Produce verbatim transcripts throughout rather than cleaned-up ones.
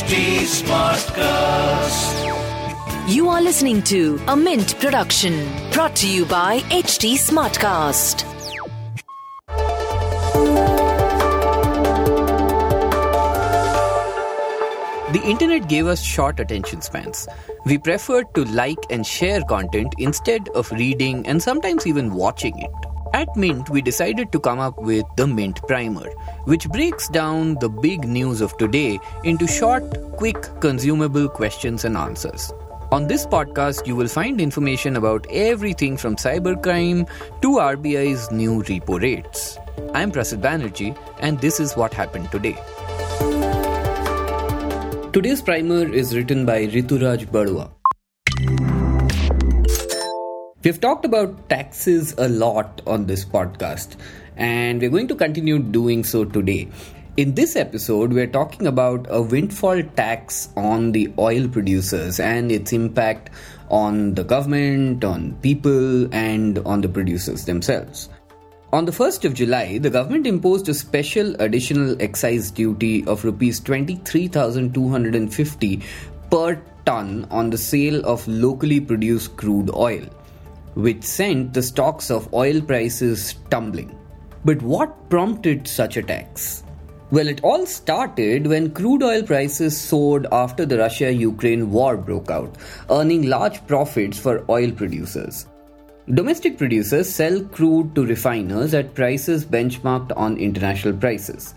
H D Smartcast. You are listening to a Mint production brought to you by H D Smartcast. The internet gave us short attention spans. We preferred to like and share content instead of reading and sometimes even watching it. At Mint, we decided to come up with the Mint Primer, which breaks down the big news of today into short, quick, consumable questions and answers. On this podcast, you will find information about everything from cybercrime to R B I's new repo rates. I'm Prasad Banerjee, and this is what happened today. Today's primer is written by Rituraj Badwa. We've talked about taxes a lot on this podcast, and we're going to continue doing so today. In this episode, we're talking about a windfall tax on the oil producers and its impact on the government, on people, and on the producers themselves. On the first of July, the government imposed a special additional excise duty of rupees twenty-three thousand two hundred fifty per ton on the sale of locally produced crude oil, which sent the stocks of oil prices tumbling. But what prompted such a tax? Well, it all started when crude oil prices soared after the Russia-Ukraine war broke out, earning large profits for oil producers. Domestic producers sell crude to refiners at prices benchmarked on international prices.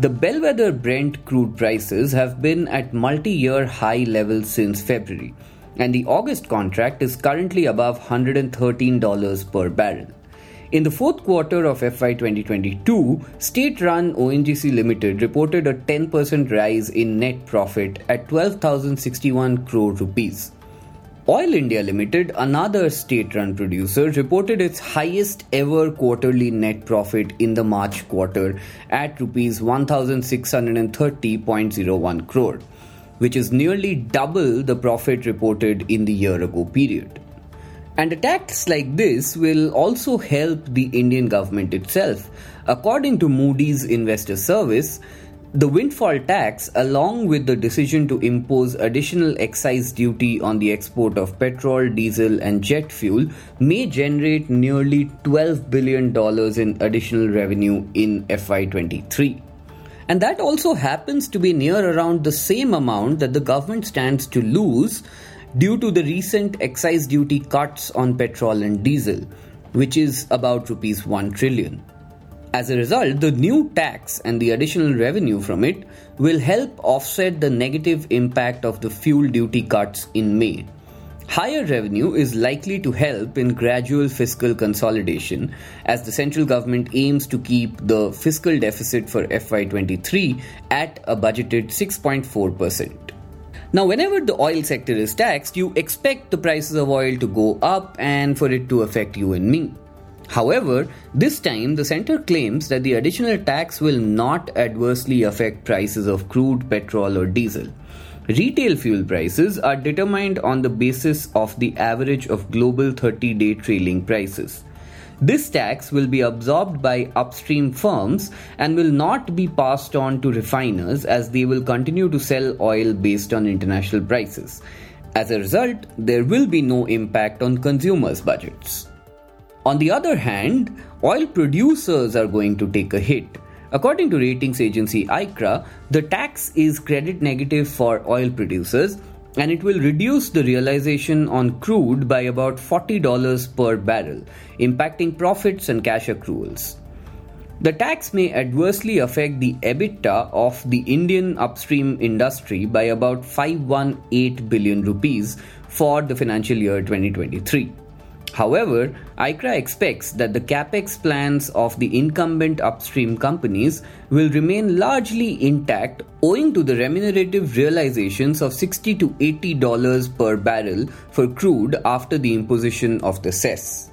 The bellwether Brent crude prices have been at multi-year high levels since February, and the August contract is currently above one hundred thirteen dollars per barrel. In the fourth quarter of F Y twenty twenty-two, state-run O N G C Limited reported a ten percent rise in net profit at twelve thousand sixty-one crore rupees. Oil India Limited, another state-run producer, reported its highest ever quarterly net profit in the March quarter at rupees one thousand six hundred thirty point zero one crore, which is nearly double the profit reported in the year-ago period. And a tax like this will also help the Indian government itself. According to Moody's Investor Service, the windfall tax, along with the decision to impose additional excise duty on the export of petrol, diesel, and jet fuel, may generate nearly twelve billion dollars in additional revenue in F Y twenty-three. And that also happens to be near around the same amount that the government stands to lose due to the recent excise duty cuts on petrol and diesel, which is about rupees one trillion. As a result, the new tax and the additional revenue from it will help offset the negative impact of the fuel duty cuts in May. Higher revenue is likely to help in gradual fiscal consolidation as the central government aims to keep the fiscal deficit for F Y twenty-three at a budgeted six point four percent. Now, whenever the oil sector is taxed, you expect the prices of oil to go up and for it to affect you and me. However, this time the center claims that the additional tax will not adversely affect prices of crude, petrol or diesel. Retail fuel prices are determined on the basis of the average of global thirty-day trailing prices. This tax will be absorbed by upstream firms and will not be passed on to refiners as they will continue to sell oil based on international prices. As a result, there will be no impact on consumers' budgets. On the other hand, oil producers are going to take a hit. According to ratings agency I C R A, the tax is credit negative for oil producers and it will reduce the realization on crude by about forty dollars per barrel, impacting profits and cash accruals. The tax may adversely affect the EBITDA of the Indian upstream industry by about five hundred eighteen billion rupees for the financial year twenty twenty-three. However, I C R A expects that the capex plans of the incumbent upstream companies will remain largely intact owing to the remunerative realizations of sixty to eighty dollars per barrel for crude after the imposition of the cess.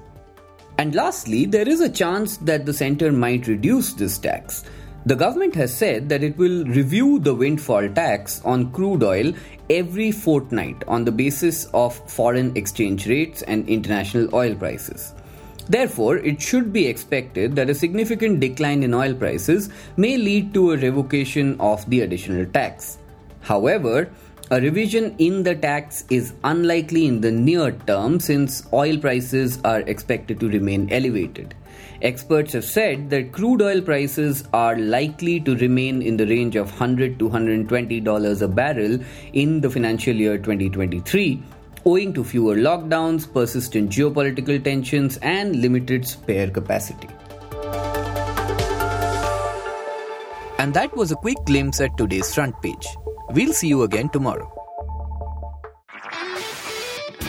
And lastly, there is a chance that the center might reduce this tax. The government has said that it will review the windfall tax on crude oil every fortnight on the basis of foreign exchange rates and international oil prices. Therefore, it should be expected that a significant decline in oil prices may lead to a revocation of the additional tax. However, a revision in the tax is unlikely in the near term since oil prices are expected to remain elevated. Experts have said that crude oil prices are likely to remain in the range of one hundred to one hundred twenty dollars a barrel in the financial year twenty twenty-three, owing to fewer lockdowns, persistent geopolitical tensions, and limited spare capacity. And that was a quick glimpse at today's front page. We'll see you again tomorrow.